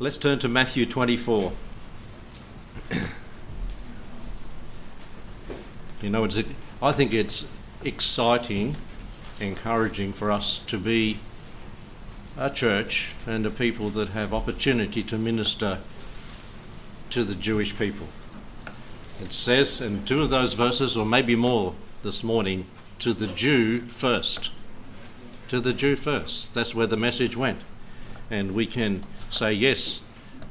Let's turn to Matthew 24. You know, I think it's exciting, encouraging for us to be a church and a people that have opportunity to minister to the Jewish people. It says in two of those verses, or maybe more this morning, to the Jew first. To the Jew first. That's where the message went. And we can say, yes,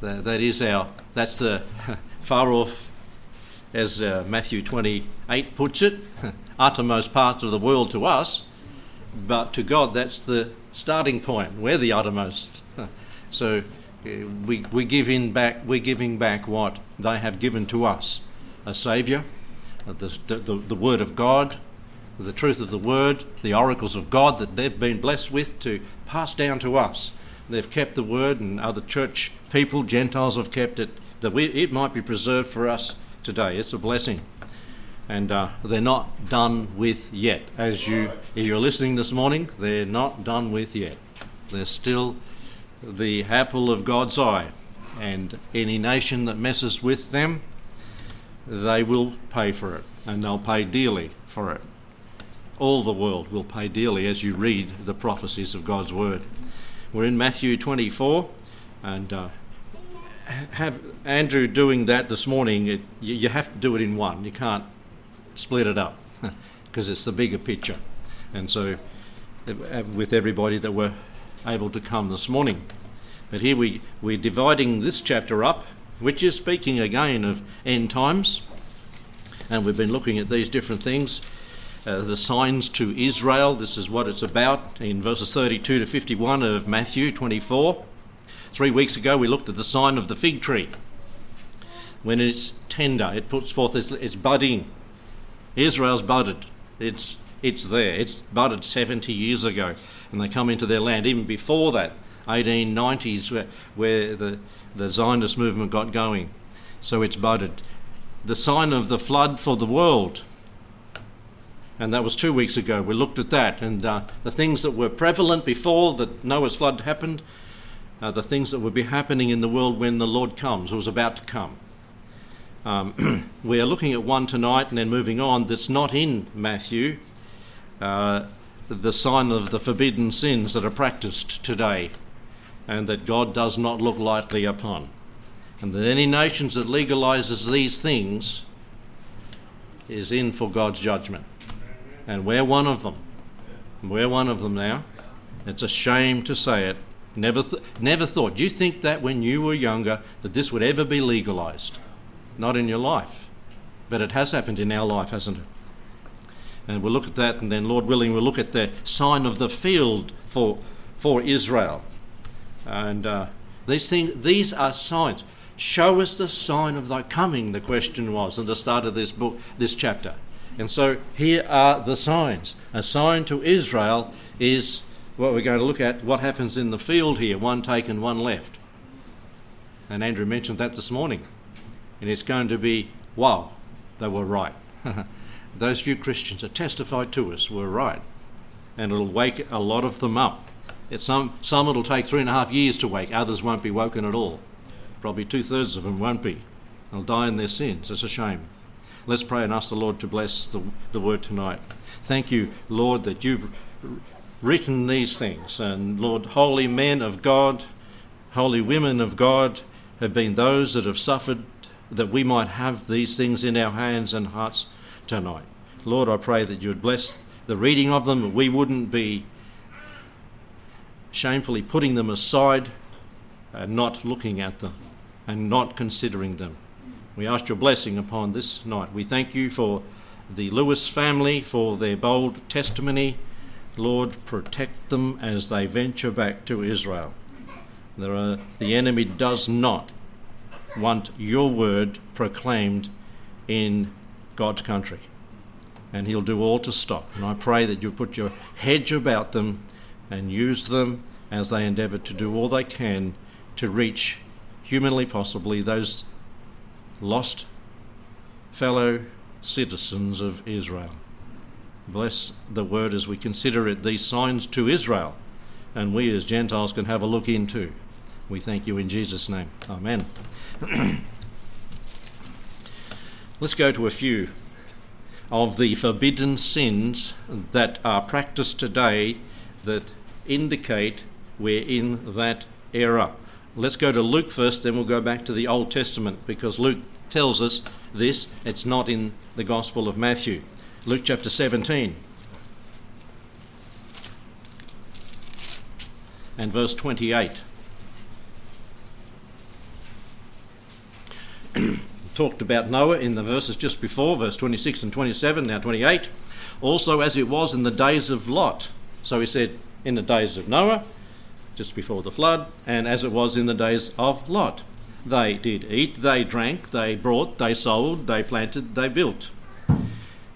that's the far off, as Matthew 28 puts it, uttermost parts of the world to us, but to God that's the starting point. We're the uttermost. So we're giving back what they have given to us, a saviour, the word of God, the truth of the word, the oracles of God that they've been blessed with to pass down to us. They've kept the word, and other church people, Gentiles, have kept it, that it might be preserved for us today. It's a blessing. And they're not done with yet. If you're listening this morning, they're not done with yet. They're still the apple of God's eye. And any nation that messes with them, they will pay for it. And they'll pay dearly for it. All the world will pay dearly as you read the prophecies of God's word. We're in Matthew 24, and have Andrew doing that this morning. You have to do it in one. You can't split it up because it's the bigger picture. And so with everybody that were able to come this morning. But here we're dividing this chapter up, which is speaking again of end times. And we've been looking at these different things. The signs to Israel, this is what it's about in verses 32 to 51 of Matthew 24. 3 weeks ago we looked at the sign of the fig tree. When it's tender, it puts forth its budding. Israel's budded. It's there. It's budded 70 years ago. And they come into their land. Even before that, 1890s, where the Zionist movement got going. So it's budded. The sign of the flood for the world. And that was 2 weeks ago. We looked at that, and the things that were prevalent before that Noah's flood happened, the things that would be happening in the world when the Lord comes, or was about to come. We are looking at one tonight and then moving on that's not in Matthew, the sign of the forbidden sins that are practiced today and that God does not look lightly upon. And that any nations that legalises these things is in for God's judgment. And we're one of them. We're one of them now. It's a shame to say it. Never thought. Do you think that when you were younger that this would ever be legalised? Not in your life. But it has happened in our life, hasn't it? And we'll look at that, and then, Lord willing, we'll look at the sign of the field for Israel. And these are signs. Show us the sign of thy coming, the question was at the start of this book, this chapter. And so here are the signs. A sign to Israel is what we're going to look at, what happens in the field here, one taken, one left. And Andrew mentioned that this morning. And it's going to be, wow, they were right. Those few Christians that testified to us were right. And it'll wake a lot of them up. Some it'll take 3.5 years to wake, others won't be woken at all. Probably 2/3 of them won't be. They'll die in their sins. It's a shame. Let's pray and ask the Lord to bless the word tonight. Thank you, Lord, that you've written these things. And Lord, holy men of God, holy women of God have been those that have suffered that we might have these things in our hands and hearts tonight. Lord, I pray that you would bless the reading of them, that we wouldn't be shamefully putting them aside and not looking at them and not considering them. We ask your blessing upon this night. We thank you for the Lewis family, for their bold testimony. Lord, protect them as they venture back to Israel. The enemy does not want your word proclaimed in God's country. And he'll do all to stop. And I pray that you put your hedge about them and use them as they endeavour to do all they can to reach, humanly possibly, those lost fellow citizens of Israel. Bless the word as we consider it, these signs to Israel, and we as Gentiles can have a look into. We thank you in Jesus' name. Amen. Let's go to a few of the forbidden sins that are practiced today that indicate we're in that era. Let's go to Luke first, then we'll go back to the Old Testament, because Luke tells us this. It's not in the Gospel of Matthew. Luke chapter 17 and verse 28. Talked about Noah in the verses just before, verse 26 and 27, now 28. Also as it was in the days of Lot. So he said, in the days of Noah, just before the flood, and as it was in the days of Lot. They did eat, they drank, they brought, they sold, they planted, they built.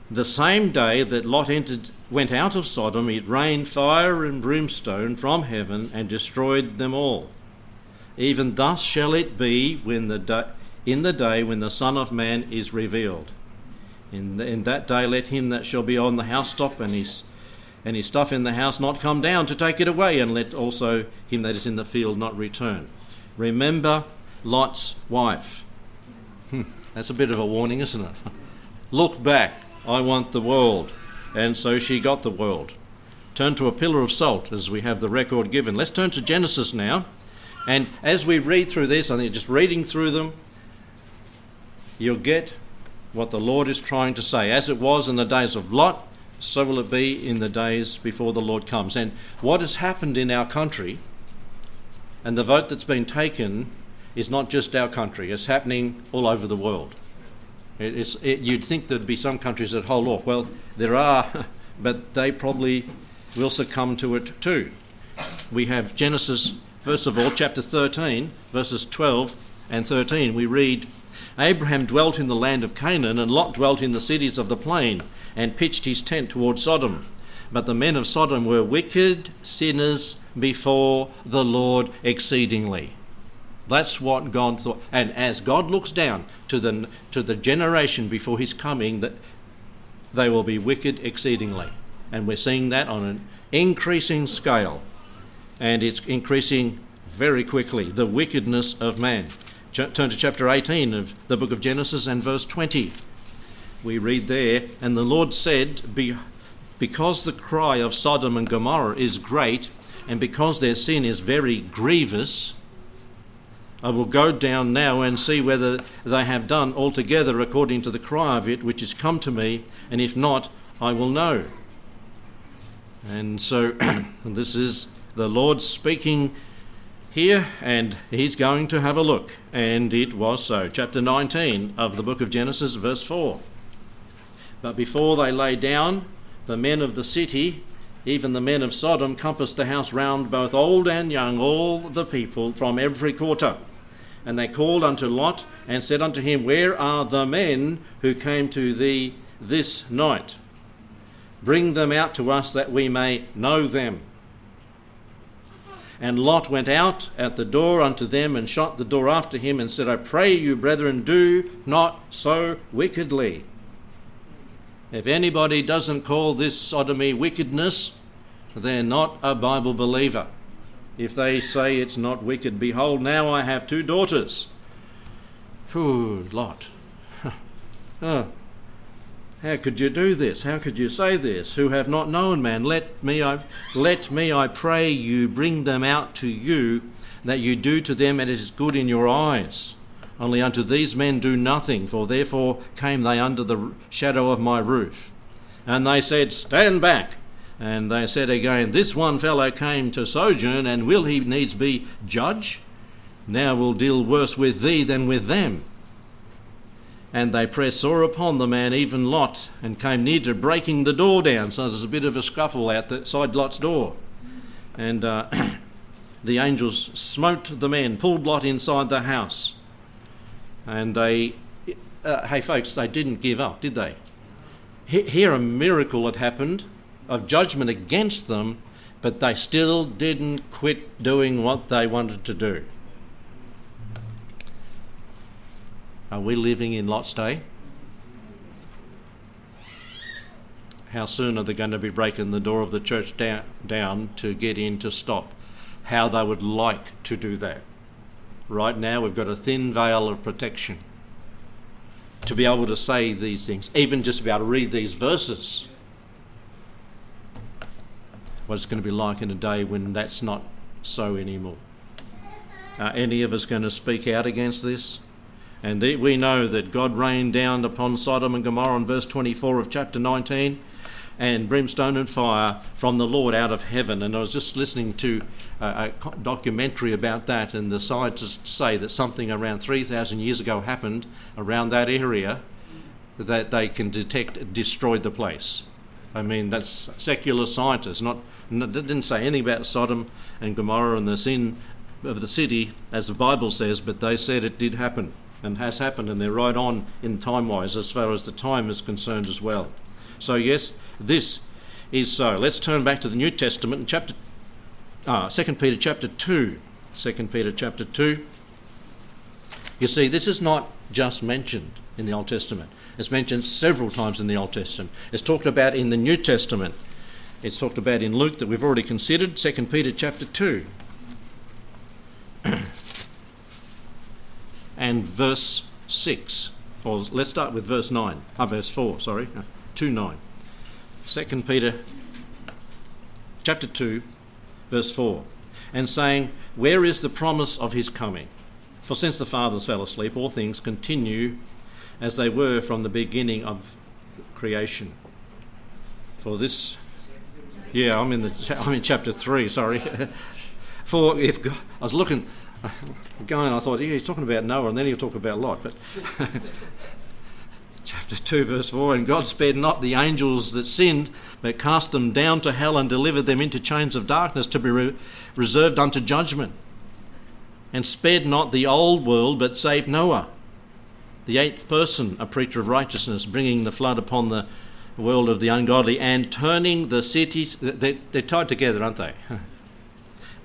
The same day that Lot went out of Sodom, it rained fire and brimstone from heaven and destroyed them all. Even thus shall it be when in the day when the Son of Man is revealed. In that day let him that shall be on the housetop and his stuff in the house not come down to take it away, and let also him that is in the field not return. Remember Lot's wife. That's a bit of a warning, isn't it? Look back, I want the world. And so she got the world. Turn to a pillar of salt as we have the record given. Let's turn to Genesis now. And as we read through this, I think just reading through them, you'll get what the Lord is trying to say. As it was in the days of Lot, so will it be in the days before the Lord comes. And what has happened in our country, and the vote that's been taken, is not just our country. It's happening all over the world. You'd think there'd be some countries that hold off. Well, there are, but they probably will succumb to it too. We have Genesis, first of all, chapter 13, verses 12 and 13. We read, Abraham dwelt in the land of Canaan, and Lot dwelt in the cities of the plain, and pitched his tent toward Sodom. But the men of Sodom were wicked sinners before the Lord exceedingly. That's what God thought. And as God looks down to the generation before his coming, that they will be wicked exceedingly. And we're seeing that on an increasing scale. And it's increasing very quickly, the wickedness of man. Turn to chapter 18 of the book of Genesis and verse 20. We read there, and the Lord said, because the cry of Sodom and Gomorrah is great, and because their sin is very grievous, I will go down now and see whether they have done altogether according to the cry of it which is come to me, and if not, I will know. And so this is the Lord speaking here, and he's going to have a look. And it was so. Chapter 19 of the book of Genesis, verse 4. But before they lay down, the men of the city, even the men of Sodom, compassed the house round, both old and young, all the people from every quarter. And they called unto Lot and said unto him, Where are the men who came to thee this night? Bring them out to us that we may know them. And Lot went out at the door unto them, and shut the door after him, and said, I pray you, brethren, do not so wickedly. If anybody doesn't call this sodomy wickedness, they're not a Bible believer. If they say it's not wicked, behold, now I have two daughters. Phew, Lot. How could you do this? How could you say this? Who have not known man, let me, I pray you, bring them out to you, that you do to them as is good in your eyes. Only unto these men do nothing, for therefore came they under the shadow of my roof. And they said, Stand back. And they said again, This one fellow came to sojourn, and will he needs be judge? Now we'll deal worse with thee than with them. And they pressed sore upon the man, even Lot, and came near to breaking the door down. So there's a bit of a scuffle outside Lot's door. And the angels smote the men, pulled Lot inside the house. And they didn't give up, did they? Here a miracle had happened of judgment against them, but they still didn't quit doing what they wanted to do. Are we living in Lot's day? How soon are they going to be breaking the door of the church down to get in to stop? How they would like to do that. right now we've got a thin veil of protection to be able to say these things, even just to be able to read these verses. What it's going to be like in a day when that's not so anymore. Are any of us going to speak out against this? And we know that God rained down upon Sodom and Gomorrah in verse 24 of chapter 19, and brimstone and fire from the Lord out of heaven. And I was just listening to a documentary about that, and the scientists say that something around 3,000 years ago happened around that area that they can detect destroyed the place. I mean, that's secular scientists. Didn't say anything about Sodom and Gomorrah and the sin of the city, as the Bible says, but they said it did happen and has happened, and they're right on in time-wise as far as the time is concerned as well. So yes, this is so. Let's turn back to the New Testament in Second Peter chapter 2. 2 Peter chapter 2. You see, this is not just mentioned in the Old Testament. It's mentioned several times in the Old Testament. It's talked about in the New Testament. It's talked about in Luke that we've already considered. 2 Peter chapter 2. And verse 6, or let's start with verse 2:9. 2 Peter chapter 2, verse 4, and saying, where is the promise of his coming? For since the fathers fell asleep, all things continue as they were from the beginning of creation. For this, I'm in chapter 3, sorry. For if God, I was looking... I thought, he's talking about Noah, and then he'll talk about Lot. But chapter 2, verse 4, and God spared not the angels that sinned, but cast them down to hell and delivered them into chains of darkness to be reserved unto judgment. And spared not the old world, but saved Noah, the eighth person, a preacher of righteousness, bringing the flood upon the world of the ungodly, and turning the cities... They're tied together, aren't they?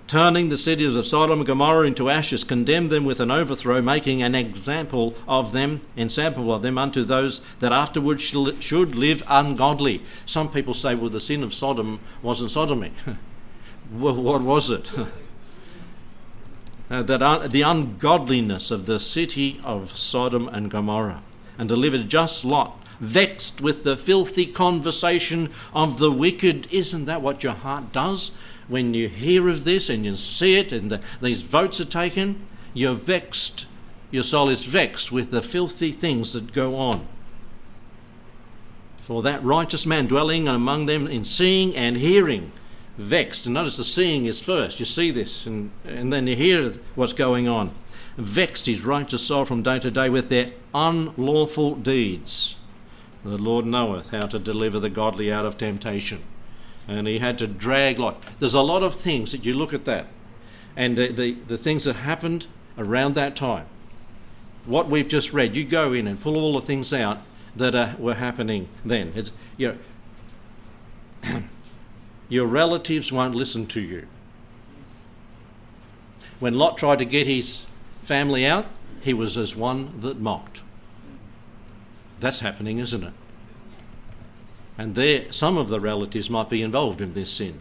Turning the cities of Sodom and Gomorrah into ashes, condemned them with an overthrow, making an example of them, unto those that afterwards should live ungodly. Some people say, well, the sin of Sodom wasn't sodomy. Well, what was it? The ungodliness of the city of Sodom and Gomorrah, and delivered just Lot, vexed with the filthy conversation of the wicked. Isn't that what your heart does? When you hear of this and you see it and these votes are taken, you're vexed. Your soul is vexed with the filthy things that go on. For that righteous man dwelling among them in seeing and hearing, vexed. And notice the seeing is first. You see this and then you hear what's going on. Vexed his righteous soul from day to day with their unlawful deeds. The Lord knoweth how to deliver the godly out of temptation. And he had to drag Lot. There's a lot of things that you look at that, and the things that happened around that time. What we've just read, you go in and pull all the things out that were happening then. It's, your relatives won't listen to you. When Lot tried to get his family out, he was as one that mocked. That's happening, isn't it? And there, some of the relatives might be involved in this sin.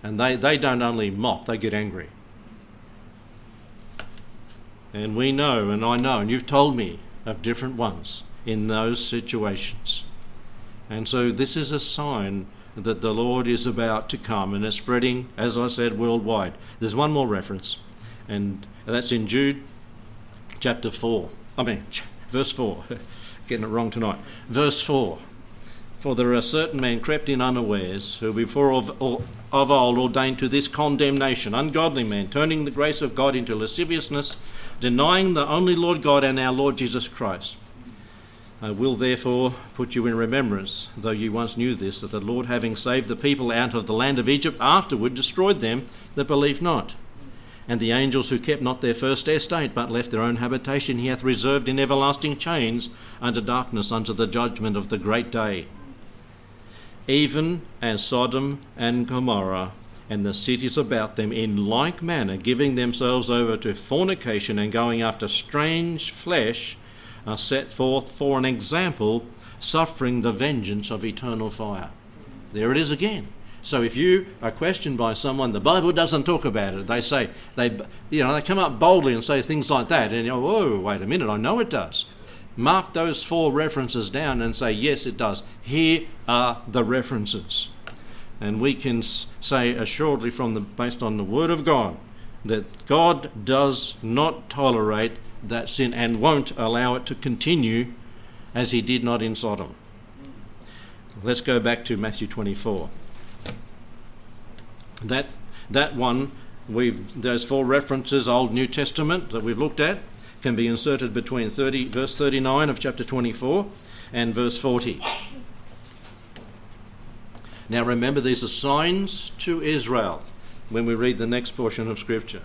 And they don't only mock, they get angry. And we know, and I know, and you've told me of different ones in those situations. And so this is a sign that the Lord is about to come, and it's spreading, as I said, worldwide. There's one more reference, and that's in Jude verse 4. Getting it wrong tonight. Verse 4. For there are certain men crept in unawares, who before of old ordained to this condemnation, ungodly men, turning the grace of God into lasciviousness, denying the only Lord God and our Lord Jesus Christ. I will therefore put you in remembrance, though you once knew this, that the Lord, having saved the people out of the land of Egypt, afterward destroyed them that believed not. And the angels who kept not their first estate, but left their own habitation, he hath reserved in everlasting chains unto darkness, unto the judgment of the great day. Even as Sodom and Gomorrah, and the cities about them, in like manner, giving themselves over to fornication and going after strange flesh, are set forth for an example, suffering the vengeance of eternal fire. There it is again. So if you are questioned by someone, the Bible doesn't talk about it. They say, they come up boldly and say things like that. And you know, whoa, wait a minute, I know it does. Mark those four references down and say, yes, it does. Here are the references. And we can say assuredly based on the Word of God that God does not tolerate that sin and won't allow it to continue as he did not in Sodom. Let's go back to Matthew 24. That one, those four references, Old New Testament that we've looked at, can be inserted between verse 39 of chapter 24 and verse 40. Now remember, these are signs to Israel when we read the next portion of Scripture.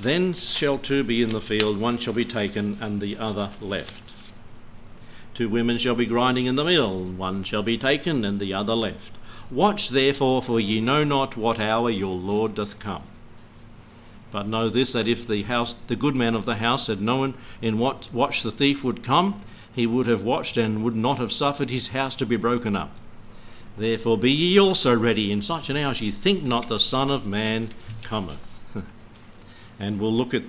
Then shall two be in the field, one shall be taken and the other left. Two women shall be grinding in the mill, one shall be taken and the other left. Watch therefore, for ye know not what hour your Lord doth come. But know this, that if the good man of the house had known in what watch the thief would come, he would have watched and would not have suffered his house to be broken up. Therefore be ye also ready, in such an hour as ye think not the Son of Man cometh. And we'll look at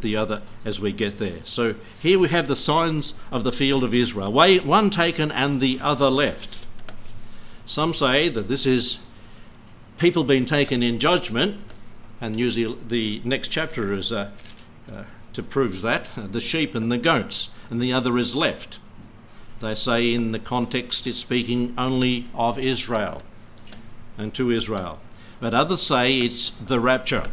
the other as we get there. So here we have the signs of the field of Israel. One taken and the other left. Some say that this is people being taken in judgment, and usually the next chapter is to prove that, the sheep and the goats, and the other is left. They say in the context it's speaking only of Israel and to Israel. But others say it's the rapture.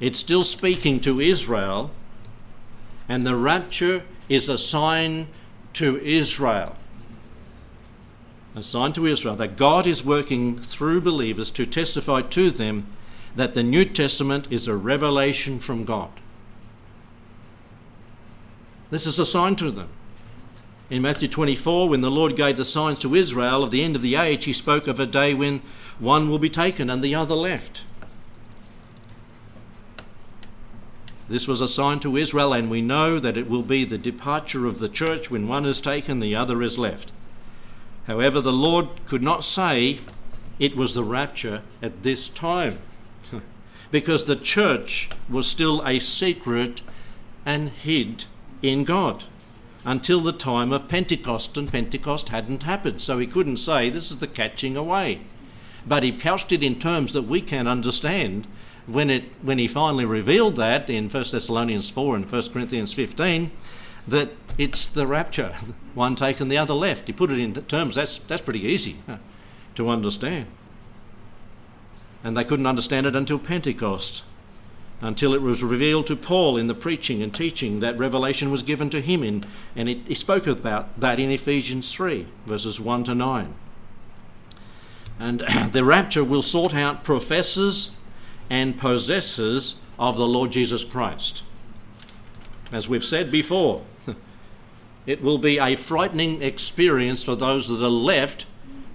It's still speaking to Israel, and the rapture is a sign to Israel. A sign to Israel that God is working through believers to testify to them that the New Testament is a revelation from God. This is a sign to them. In Matthew 24, when the Lord gave the signs to Israel of the end of the age, he spoke of a day when one will be taken and the other left. This was a sign to Israel, and we know that it will be the departure of the church when one is taken, the other is left. However, the Lord could not say it was the rapture at this time because the church was still a secret and hid in God until the time of Pentecost, and Pentecost hadn't happened. So he couldn't say this is the catching away. But he couched it in terms that we can understand. When he finally revealed that in 1 Thessalonians 4 and 1 Corinthians 15, that it's the rapture, one taken, the other left. He put it in terms that's pretty easy to understand. And they couldn't understand it until Pentecost, until it was revealed to Paul in the preaching and teaching. That revelation was given to him, he spoke about that in Ephesians 3, verses 1 to 9. And the rapture will sort out professors and possessors of the Lord Jesus Christ. As we've said before, it will be a frightening experience for those that are left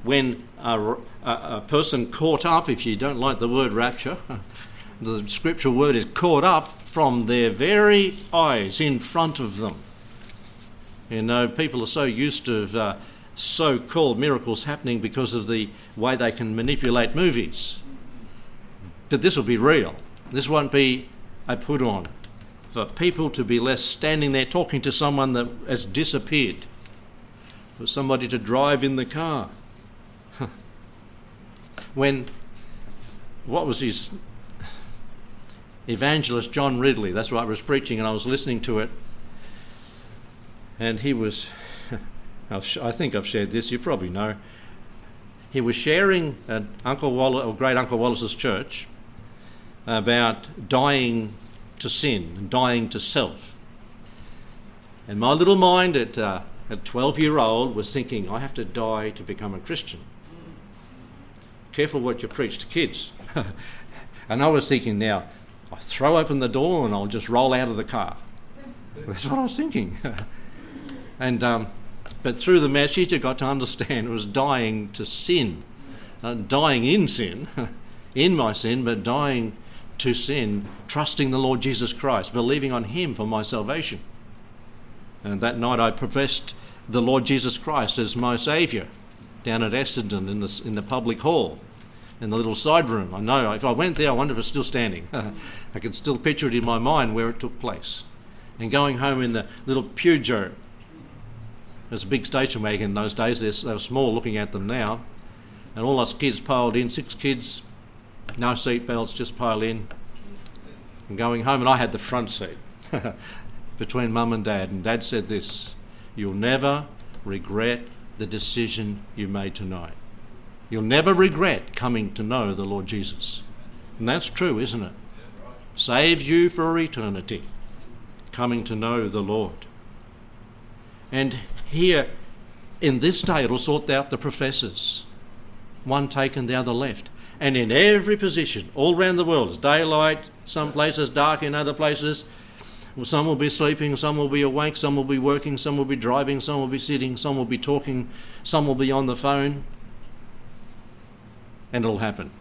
when a person caught up, if you don't like the word rapture, the scripture word is caught up from their very eyes in front of them. You know, people are so used to so-called miracles happening because of the way they can manipulate movies. But this will be real. This won't be a put on. For people to be left standing there talking to someone that has disappeared. For somebody to drive in the car. What was his evangelist, John Ridley, that's right, was preaching, and I was listening to it. And he was, I think I've shared this, you probably know. He was sharing at Uncle Wallace, or Great Uncle Wallace's church, about dying to sin and dying to self. And my little mind at 12-year-old was thinking, I have to die to become a Christian. Careful what you preach to kids. And I was thinking, now, I throw open the door and I'll just roll out of the car. That's what I was thinking. And but through the message I got to understand it was dying to sin, dying in sin, in my sin, but dying to sin, trusting the Lord Jesus Christ, believing on him for my salvation. And that night I professed the Lord Jesus Christ as my Saviour down at Essendon in the public hall, in the little side room. I know, if I went there, I wonder if it's still standing. I can still picture it in my mind where it took place. And going home in the little Peugeot. It was a big station wagon in those days. They were small looking at them now. And all us kids piled in, 6 kids, no seat belts, just piled in. And going home, and I had the front seat between Mum and Dad. And Dad said this, "You'll never regret the decision you made tonight. You'll never regret coming to know the Lord Jesus." And that's true, isn't it? Saves you for eternity, coming to know the Lord. And here, in this day, it'll sort out the professors. One taken, the other left. And in every position, all around the world, it's daylight, some places dark in other places. Some will be sleeping, some will be awake, some will be working, some will be driving, some will be sitting, some will be talking, some will be on the phone. And it'll happen.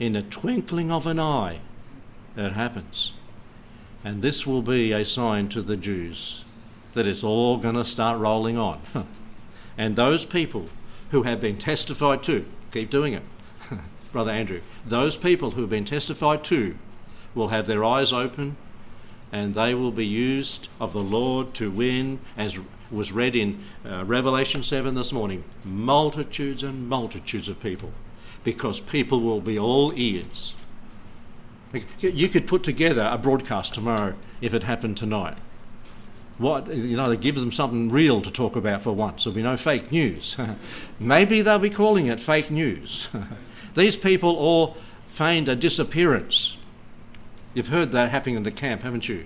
In a twinkling of an eye, it happens. And this will be a sign to the Jews that it's all going to start rolling on. And those people who have been testified to, keep doing it, Brother Andrew, those people who have been testified to will have their eyes open, and they will be used of the Lord to win, as was read in Revelation 7 this morning, multitudes and multitudes of people, because people will be all ears. You could put together a broadcast tomorrow if it happened tonight. It gives them something real to talk about for once. There'll be no fake news. Maybe they'll be calling it fake news. These people all feigned a disappearance. You've heard that happening in the camp, haven't you?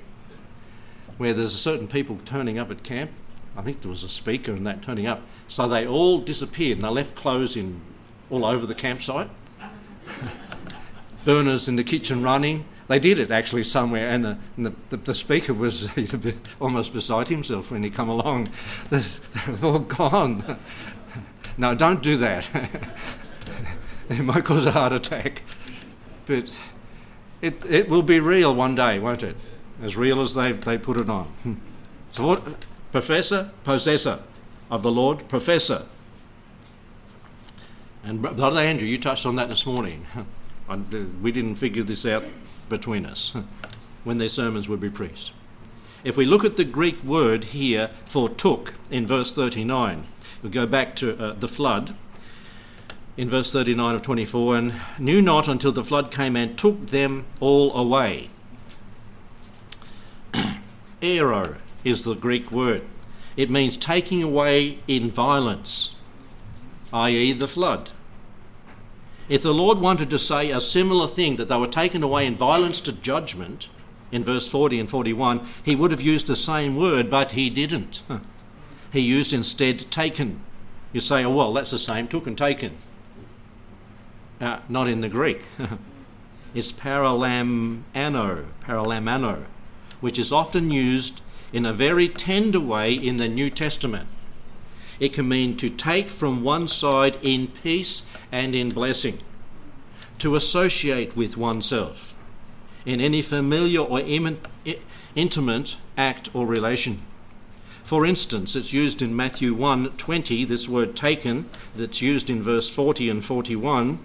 Where there's a certain people turning up at camp. I think there was a speaker and that turning up. So they all disappeared and they left clothes in all over the campsite. Burners in the kitchen running. They did it actually somewhere, and the speaker was almost beside himself when he come along. They're all gone. No, don't do that. It might cause a heart attack. But it will be real one day, won't it? As real as they put it on. So what? Professor, possessor of the Lord, professor. And Brother Andrew, you touched on that this morning. We didn't figure this out between us when their sermons would be preached. If we look at the Greek word here for took in verse 39, we'll go back to the flood in verse 39 of 24, and knew not until the flood came and took them all away. Aero is the Greek word. It means taking away in violence, i.e. the flood. If the Lord wanted to say a similar thing, that they were taken away in violence to judgment, in verse 40 and 41, he would have used the same word, but he didn't. He used instead taken. You say, oh well, that's the same, took and taken. Not in the Greek. It's paralamano, which is often used in a very tender way in the New Testament. It can mean to take from one side in peace and in blessing, to associate with oneself in any familiar or intimate act or relation. For instance, it's used in Matthew 1:20, this word taken, that's used in verse 40 and 41.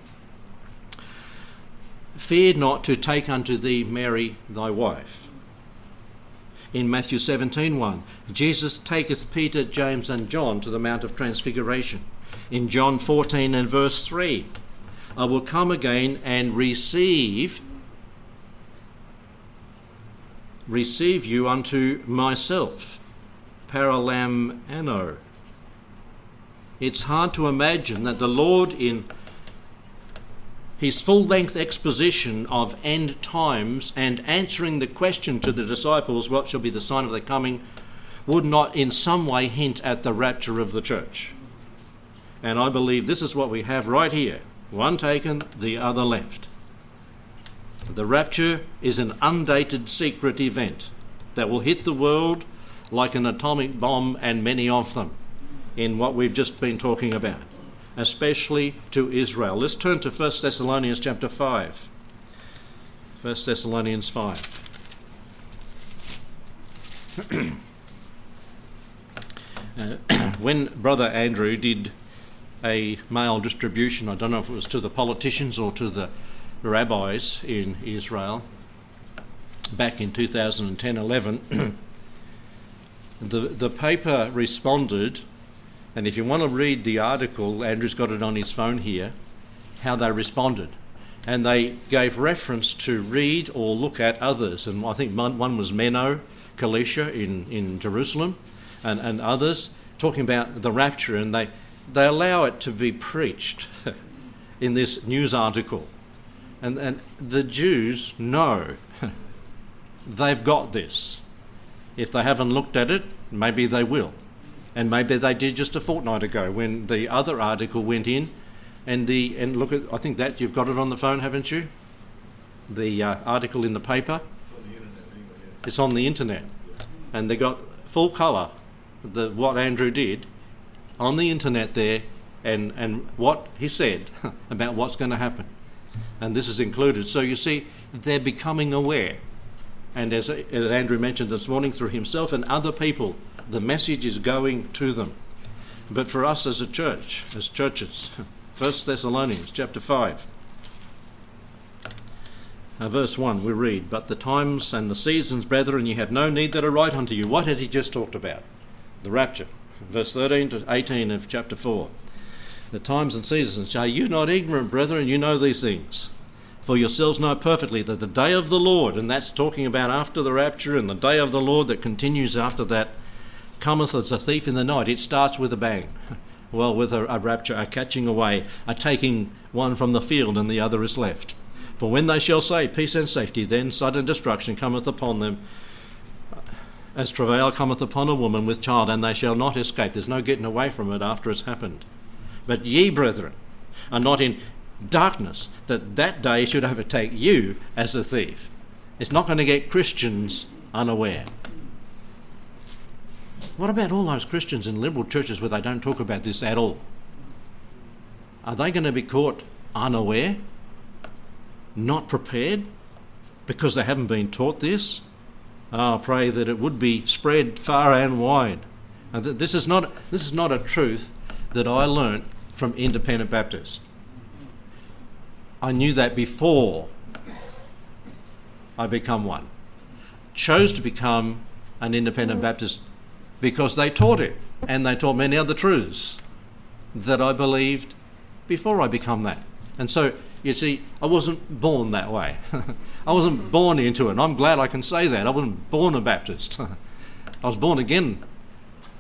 Fear not to take unto thee Mary thy wife. In Matthew 17:1, Jesus taketh Peter, James and John to the Mount of Transfiguration. In John 14 and verse 3, I will come again and receive you unto myself. Paralamano. It's hard to imagine that the Lord in his full-length exposition of end times and answering the question to the disciples, what shall be the sign of the coming, would not in some way hint at the rapture of the church. And I believe this is what we have right here. One taken, the other left. The rapture is an undated secret event that will hit the world like an atomic bomb, and many of them, in what we've just been talking about, especially to Israel. Let's turn to 1 Thessalonians chapter 5. 1 Thessalonians 5. When Brother Andrew did a mail distribution, I don't know if it was to the politicians or to the rabbis in Israel back in 2010-11, the paper responded, and if you want to read the article, Andrew's got it on his phone here, how they responded. And they gave reference to read or look at others. And I think one was Menno Kalisha in Jerusalem and others talking about the rapture. And they allow it to be preached in this news article. And the Jews know they've got this. If they haven't looked at it, maybe they will. And maybe they did just a fortnight ago when the other article went in. And look at, I think that you've got it on the phone, haven't you? The article in the paper. It's on the internet. Anyway. It's on the internet, yeah. And they got full colour, what Andrew did, on the internet there, and what he said about what's going to happen, and this is included. So you see, they're becoming aware, and as Andrew mentioned this morning, through himself and other people, the message is going to them. But for us as a church, as churches. 1 Thessalonians chapter 5, verse 1, we read, "But the times and the seasons, brethren, ye have no need that I write unto you." What had he just talked about? The rapture. Verse 13 to 18 of chapter 4. "The times and seasons, are you not ignorant, brethren? You know these things. For yourselves know perfectly that the day of the Lord," and that's talking about after the rapture, and the day of the Lord that continues after that, "cometh as a thief in the night." It starts with a bang. Well, with a rapture, a catching away, a taking one from the field, and the other is left. "For when they shall say, peace and safety, then sudden destruction cometh upon them, as travail cometh upon a woman with child, and they shall not escape." There's no getting away from it after it's happened. "But ye, brethren, are not in darkness, that that day should overtake you as a thief." It's not going to get Christians unaware. What about all those Christians in liberal churches where they don't talk about this at all? Are they going to be caught unaware, not prepared, because they haven't been taught this? I pray that it would be spread far and wide. And this is not a truth that I learnt from independent Baptists. I knew that before I become one. Chose to become an independent Baptist because they taught it, and they taught many other truths that I believed before I become that. And so, you see, I wasn't born that way. I wasn't born into it. And I'm glad I can say that. I wasn't born a Baptist. I was born again,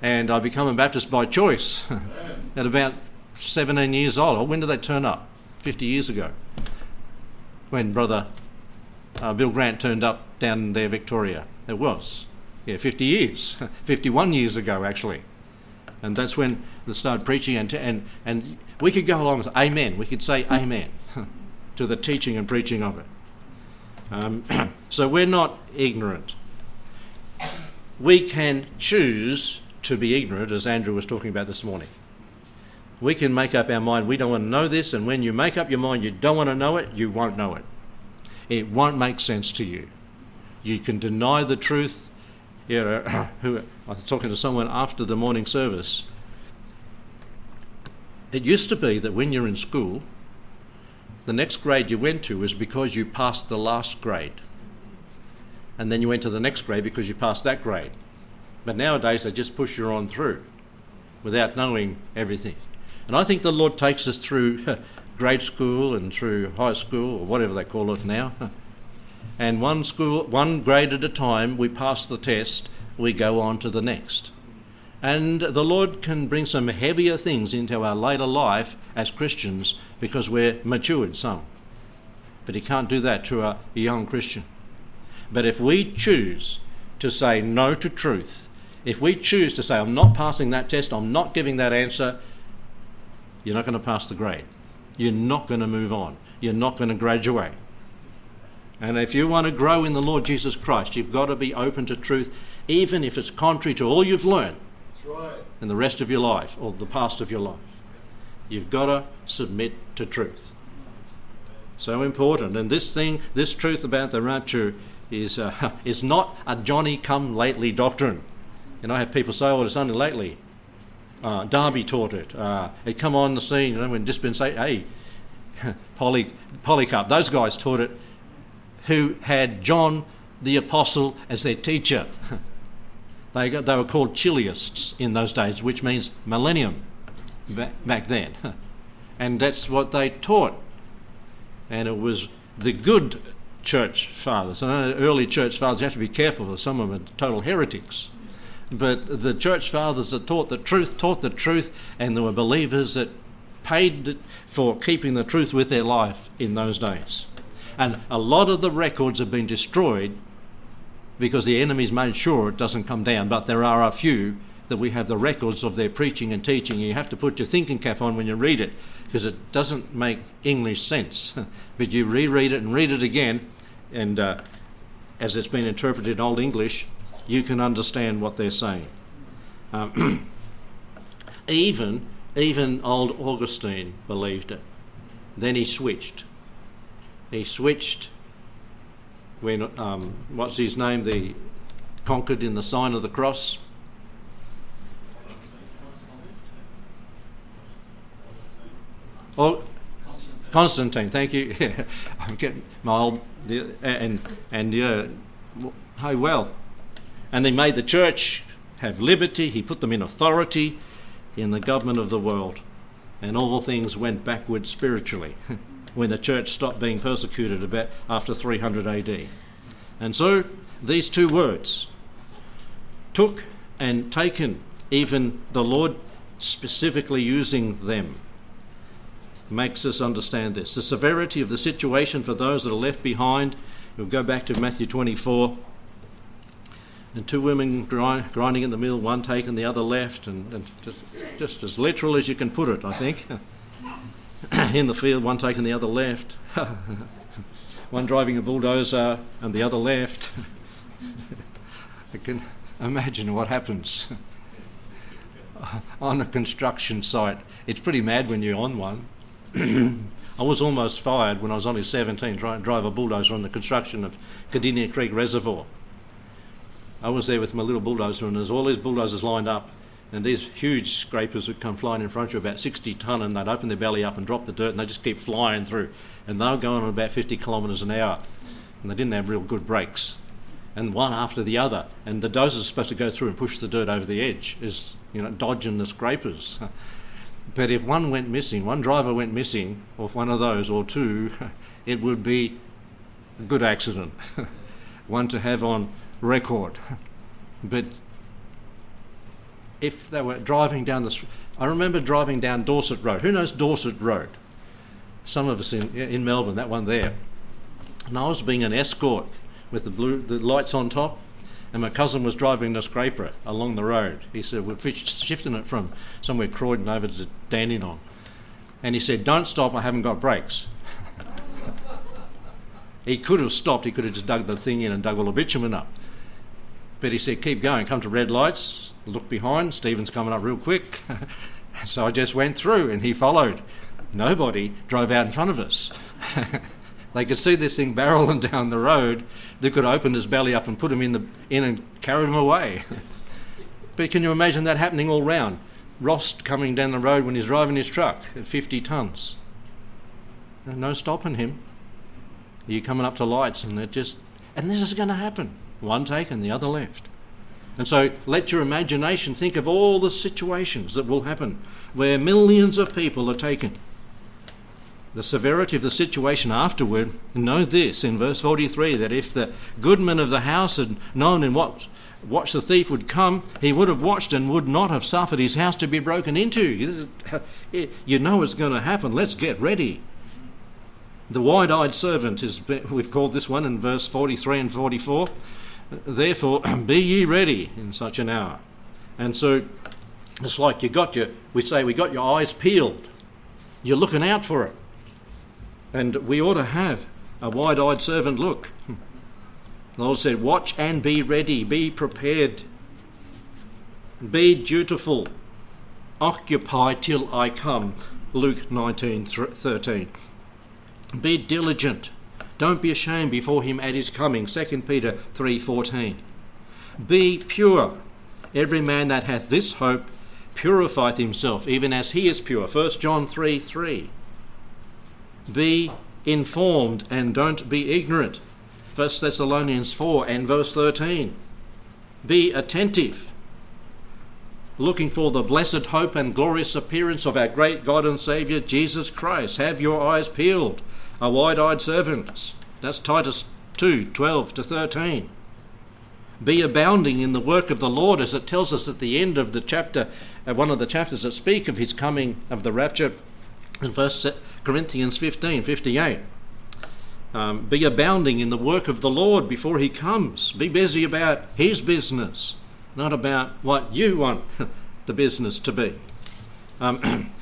and I became a Baptist by choice at about 17 years old. When did they turn up? 50 years ago, when Brother Bill Grant turned up down there, Victoria. It was. Yeah, 50 years, 51 years ago actually, and that's when they started preaching, and we could go along with amen. We could say amen to the teaching and preaching of it. So we're not ignorant. We can choose to be ignorant, as Andrew was talking about this morning. We can make up our mind. We don't want to know this, and when you make up your mind, you don't want to know it. You won't know it. It won't make sense to you. You can deny the truth. Yeah, I was talking to someone after the morning service. It used to be that when you're in school, the next grade you went to was because you passed the last grade. And then you went to the next grade because you passed that grade. But nowadays they just push you on through without knowing everything. And I think the Lord takes us through grade school and through high school, or whatever they call it now. And one grade at a time, we pass the test, we go on to the next. And the Lord can bring some heavier things into our later life as Christians because we're matured some. But he can't do that to a young Christian. But if we choose to say no to truth, if we choose to say, I'm not passing that test, I'm not giving that answer, you're not going to pass the grade. You're not going to move on. You're not going to graduate. And if you want to grow in the Lord Jesus Christ, you've got to be open to truth, even if it's contrary to all you've learned. That's right. In the rest of your life, or the past of your life. You've got to submit to truth. So important. And this truth about the rapture is not a Johnny-come-lately doctrine. And I have people say, oh, it's only lately. Darby taught it. It come on the scene, when dispensation, Polycarp, those guys taught it, who had John the Apostle as their teacher. They were called chiliasts in those days, which means millennium back then. And that's what they taught. And it was the good church fathers. And early church fathers, you have to be careful, because some of them are total heretics. But the church fathers that taught the truth, and there were believers that paid for keeping the truth with their life in those days. And a lot of the records have been destroyed because the enemy's made sure it doesn't come down. But there are a few that we have the records of their preaching and teaching. You have to put your thinking cap on when you read it, because it doesn't make English sense. But you reread it and read it again, and as it's been interpreted in Old English, you can understand what they're saying. Even old Augustine believed it. Then he switched. When the conquered in the sign of the cross. Oh, Constantine. Thank you. I'm getting my old And they made the church have liberty. He put them in authority in the government of the world, and all things went backward spiritually when the church stopped being persecuted about after 300 AD. And so these two words, took and taken, even the Lord specifically using them, makes us understand this. The severity of the situation for those that are left behind. We'll go back to Matthew 24. And two women grinding in the mill, one taken, the other left, and just as literal as you can put it, I think. In the field, one taken, the other left. One driving a bulldozer and the other left. I can imagine what happens on a construction site. It's pretty mad when you're on one. I was almost fired when I was only 17 trying to drive a bulldozer on the construction of Cadenia Creek Reservoir. I was there with my little bulldozer, and there's all these bulldozers lined up, and these huge scrapers would come flying in front of you, about 60 ton, and they'd open their belly up and drop the dirt, and they just keep flying through, and they were going on about 50 kilometres an hour, and they didn't have real good brakes, and one after the other, and the dozer's supposed to go through and push the dirt over the edge, is dodging the scrapers. But if one went missing, one driver went missing, or if one of those or two, it would be a good accident, one to have on record. But if they were driving down I remember driving down Dorset Road. Who knows Dorset Road? Some of us in Melbourne, that one there. And I was being an escort with the lights on top, and my cousin was driving the scraper along the road. He said, we're shifting it from somewhere Croydon over to Dandenong. And he said, don't stop, I haven't got brakes. He could have stopped, he could have just dug the thing in and dug all the bitumen up. But he said, keep going, come to red lights, look behind, Stephen's coming up real quick. So I just went through and he followed. Nobody drove out in front of us. They could see this thing barreling down the road. They could open his belly up and put him in and carried him away. But can you imagine that happening all round? Ross coming down the road when he's driving his truck at 50 tons. No stopping him. You're coming up to lights and and this is going to happen. One taken, the other left. And so let your imagination think of all the situations that will happen where millions of people are taken. The severity of the situation afterward, know this in verse 43, that if the goodman of the house had known in what watch the thief would come, he would have watched and would not have suffered his house to be broken into. It's going to happen. Let's get ready. The wide-eyed servant is, we've called this one in verse 43 and 44, therefore be ye ready in such an hour. And so it's like we got your eyes peeled. You're looking out for it. And we ought to have a wide-eyed servant look. The Lord said, watch and be ready, be prepared, be dutiful, occupy till I come, Luke 19:13. Be diligent. Don't be ashamed before him at his coming. 2 Peter 3:14. Be pure. Every man that hath this hope purifieth himself, even as he is pure. 1 John 3:3. Be informed and don't be ignorant. 1 Thessalonians 4 and verse 13. Be attentive, looking for the blessed hope and glorious appearance of our great God and Saviour, Jesus Christ. Have your eyes peeled, a wide-eyed servant. That's Titus 2, 12 to 13. Be abounding in the work of the Lord, as it tells us at the end of the chapter, one of the chapters that speak of his coming, of the rapture, in 1 Corinthians 15, 58. Be abounding in the work of the Lord before he comes. Be busy about his business, not about what you want the business to be.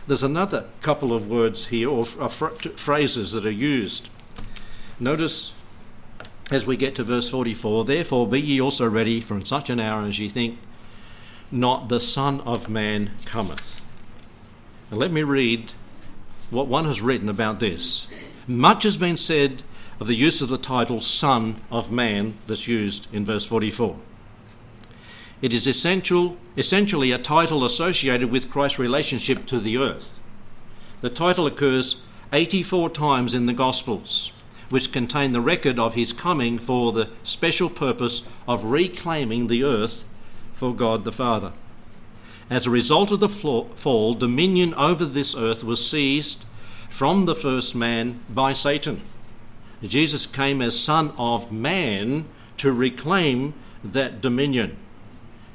There's another couple of words here, or phrases that are used. Notice as we get to verse 44, therefore be ye also ready, for in such an hour as ye think not, the Son of Man cometh. Now let me read what one has written about this. Much has been said of the use of the title Son of Man that's used in verse 44. It is essentially a title associated with Christ's relationship to the earth. The title occurs 84 times in the Gospels, which contain the record of his coming for the special purpose of reclaiming the earth for God the Father. As a result of the fall, dominion over this earth was seized from the first man by Satan. Jesus came as Son of Man to reclaim that dominion.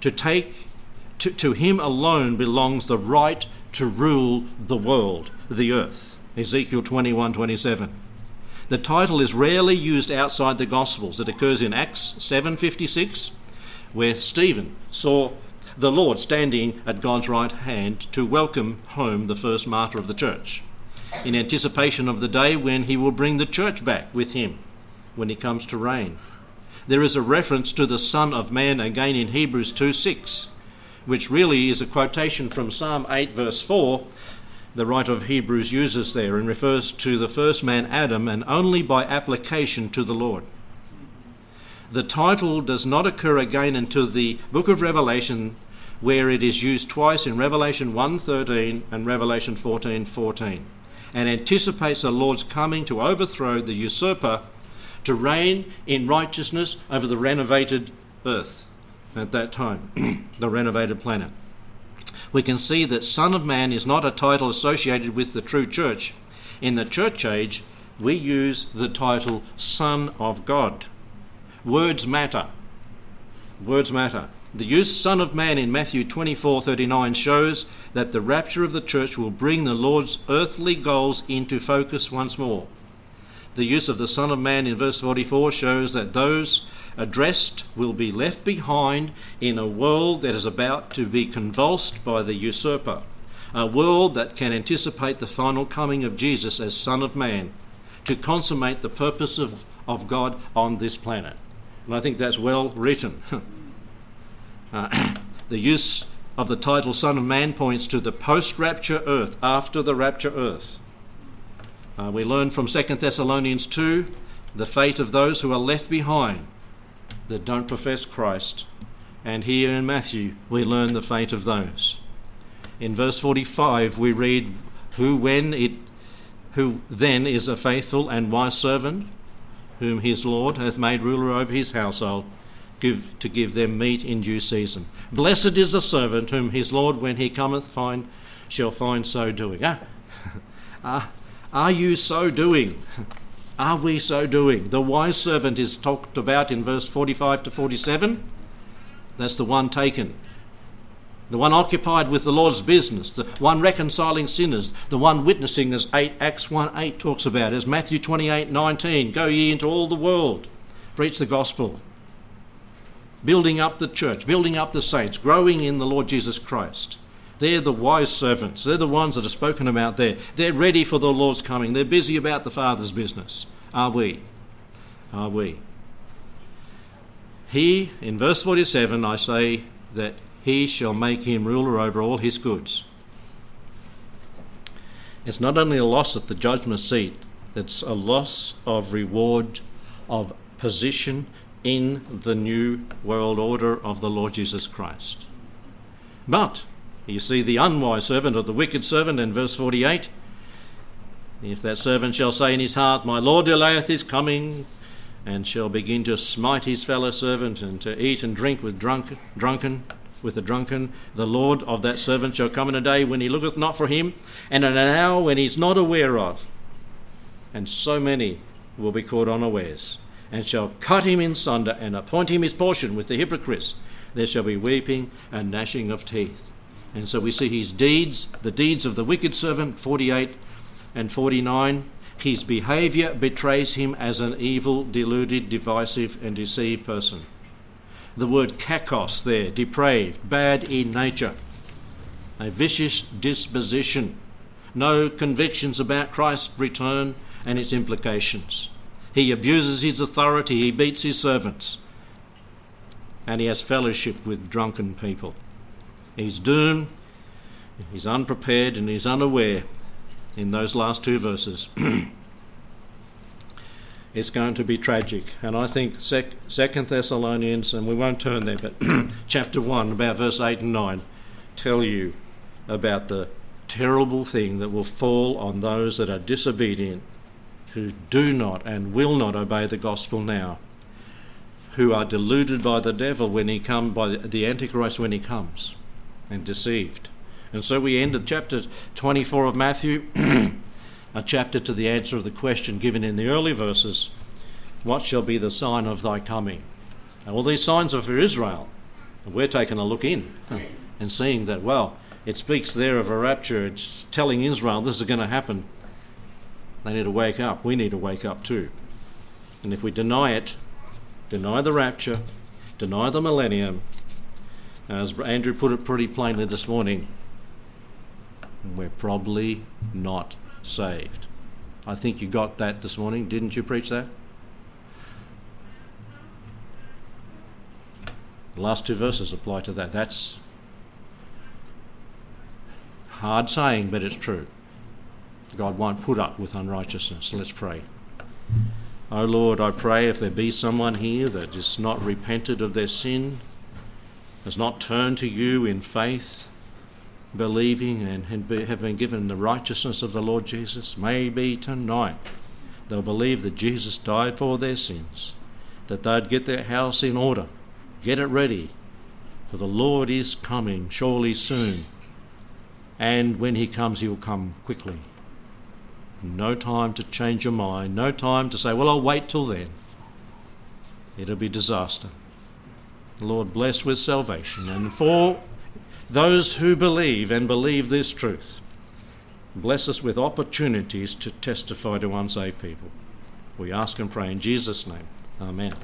To him alone belongs the right to rule the world, the earth. Ezekiel 21:27. The title is rarely used outside the Gospels. It occurs in Acts 7:56, where Stephen saw the Lord standing at God's right hand to welcome home the first martyr of the church, in anticipation of the day when he will bring the church back with him when he comes to reign. There is a reference to the Son of Man again in Hebrews 2:6, which really is a quotation from Psalm 8 verse 4, the writer of Hebrews uses there, and refers to the first man Adam, and only by application to the Lord. The title does not occur again until the book of Revelation, where it is used twice in Revelation 1:13 and Revelation 14:14. And anticipates the Lord's coming to overthrow the usurper, to reign in righteousness over the renovated earth at that time, the renovated planet. We can see that Son of Man is not a title associated with the true church. In the church age, we use the title Son of God. Words matter. Words matter. The use Son of Man in Matthew 24:39 shows that the rapture of the church will bring the Lord's earthly goals into focus once more. The use of the Son of Man in verse 44 shows that those addressed will be left behind in a world that is about to be convulsed by the usurper, a world that can anticipate the final coming of Jesus as Son of Man to consummate the purpose of God on this planet. And I think that's well written. The use of the title Son of Man points to the post-rapture earth, after the rapture earth. We learn from 2 Thessalonians 2 the fate of those who are left behind that don't profess Christ. And here in Matthew, we learn the fate of those. In verse 45, we read, who then is a faithful and wise servant, whom his Lord hath made ruler over his household, to give them meat in due season. Blessed is the servant whom his Lord, when he cometh, shall find so doing. Are you so doing? Are we so doing? The wise servant is talked about in verse 45 to 47. That's the one taken. The one occupied with the Lord's business, the one reconciling sinners, the one witnessing, as Acts 1:8 talks about, as Matthew 28:19, go ye into all the world, preach the gospel. Building up the church, building up the saints, growing in the Lord Jesus Christ. They're the wise servants. They're the ones that are spoken about there. They're ready for the Lord's coming. They're busy about the Father's business. Are we? Are we? He, in verse 47, I say that he shall make him ruler over all his goods. It's not only a loss at the judgment seat, it's a loss of reward, of position, in the new world order of the Lord Jesus Christ. But You see the unwise servant or the wicked servant in verse 48. If that servant shall say in his heart, my Lord delayeth his coming, and shall begin to smite his fellow servant, and to eat and drink with the drunken, the Lord of that servant shall come in a day when he looketh not for him, and in an hour when he is not aware of. And so many will be caught unawares, and shall cut him in sunder, and appoint him his portion with the hypocrites. There shall be weeping and gnashing of teeth. And so we see his deeds, the deeds of the wicked servant, 48 and 49. His behaviour betrays him as an evil, deluded, divisive and deceived person. The word kakos there, depraved, bad in nature, a vicious disposition, no convictions about Christ's return and its implications. He abuses his authority, he beats his servants, and he has fellowship with drunken people. He's doomed, he's unprepared and he's unaware in those last two verses. It's going to be tragic. And I think Second Thessalonians, and we won't turn there, but chapter 1, about verse 8 and 9, tell you about the terrible thing that will fall on those that are disobedient, who do not and will not obey the gospel now, who are deluded by the devil when he comes, by the Antichrist when he comes, and deceived. And so we end at chapter 24 of Matthew, a chapter to the answer of the question given in the early verses, what shall be the sign of thy coming? Now, all these signs are for Israel, and we're taking a look in and seeing that, well, it speaks there of a rapture. It's telling Israel this is going to happen. They need to wake up. We need to wake up too. And if we deny it, deny the rapture, deny the millennium, as Andrew put it pretty plainly this morning, we're probably not saved. I think you got that this morning. Didn't you preach that? The last two verses apply to that. That's hard saying, but it's true. God won't put up with unrighteousness. Let's pray. Oh Lord, I pray if there be someone here that is not repented of their sin, has not turned to you in faith, believing and have been given the righteousness of the Lord Jesus, maybe tonight they'll believe that Jesus died for their sins, that they'd get their house in order, get it ready, for the Lord is coming surely soon, and when he comes he'll come quickly. No time to change your mind, no time to say, well, I'll wait till then. It'll be disaster. Lord, bless with salvation, and for those who believe and believe this truth, bless us with opportunities to testify to unsaved people. We ask and pray in Jesus' name. Amen.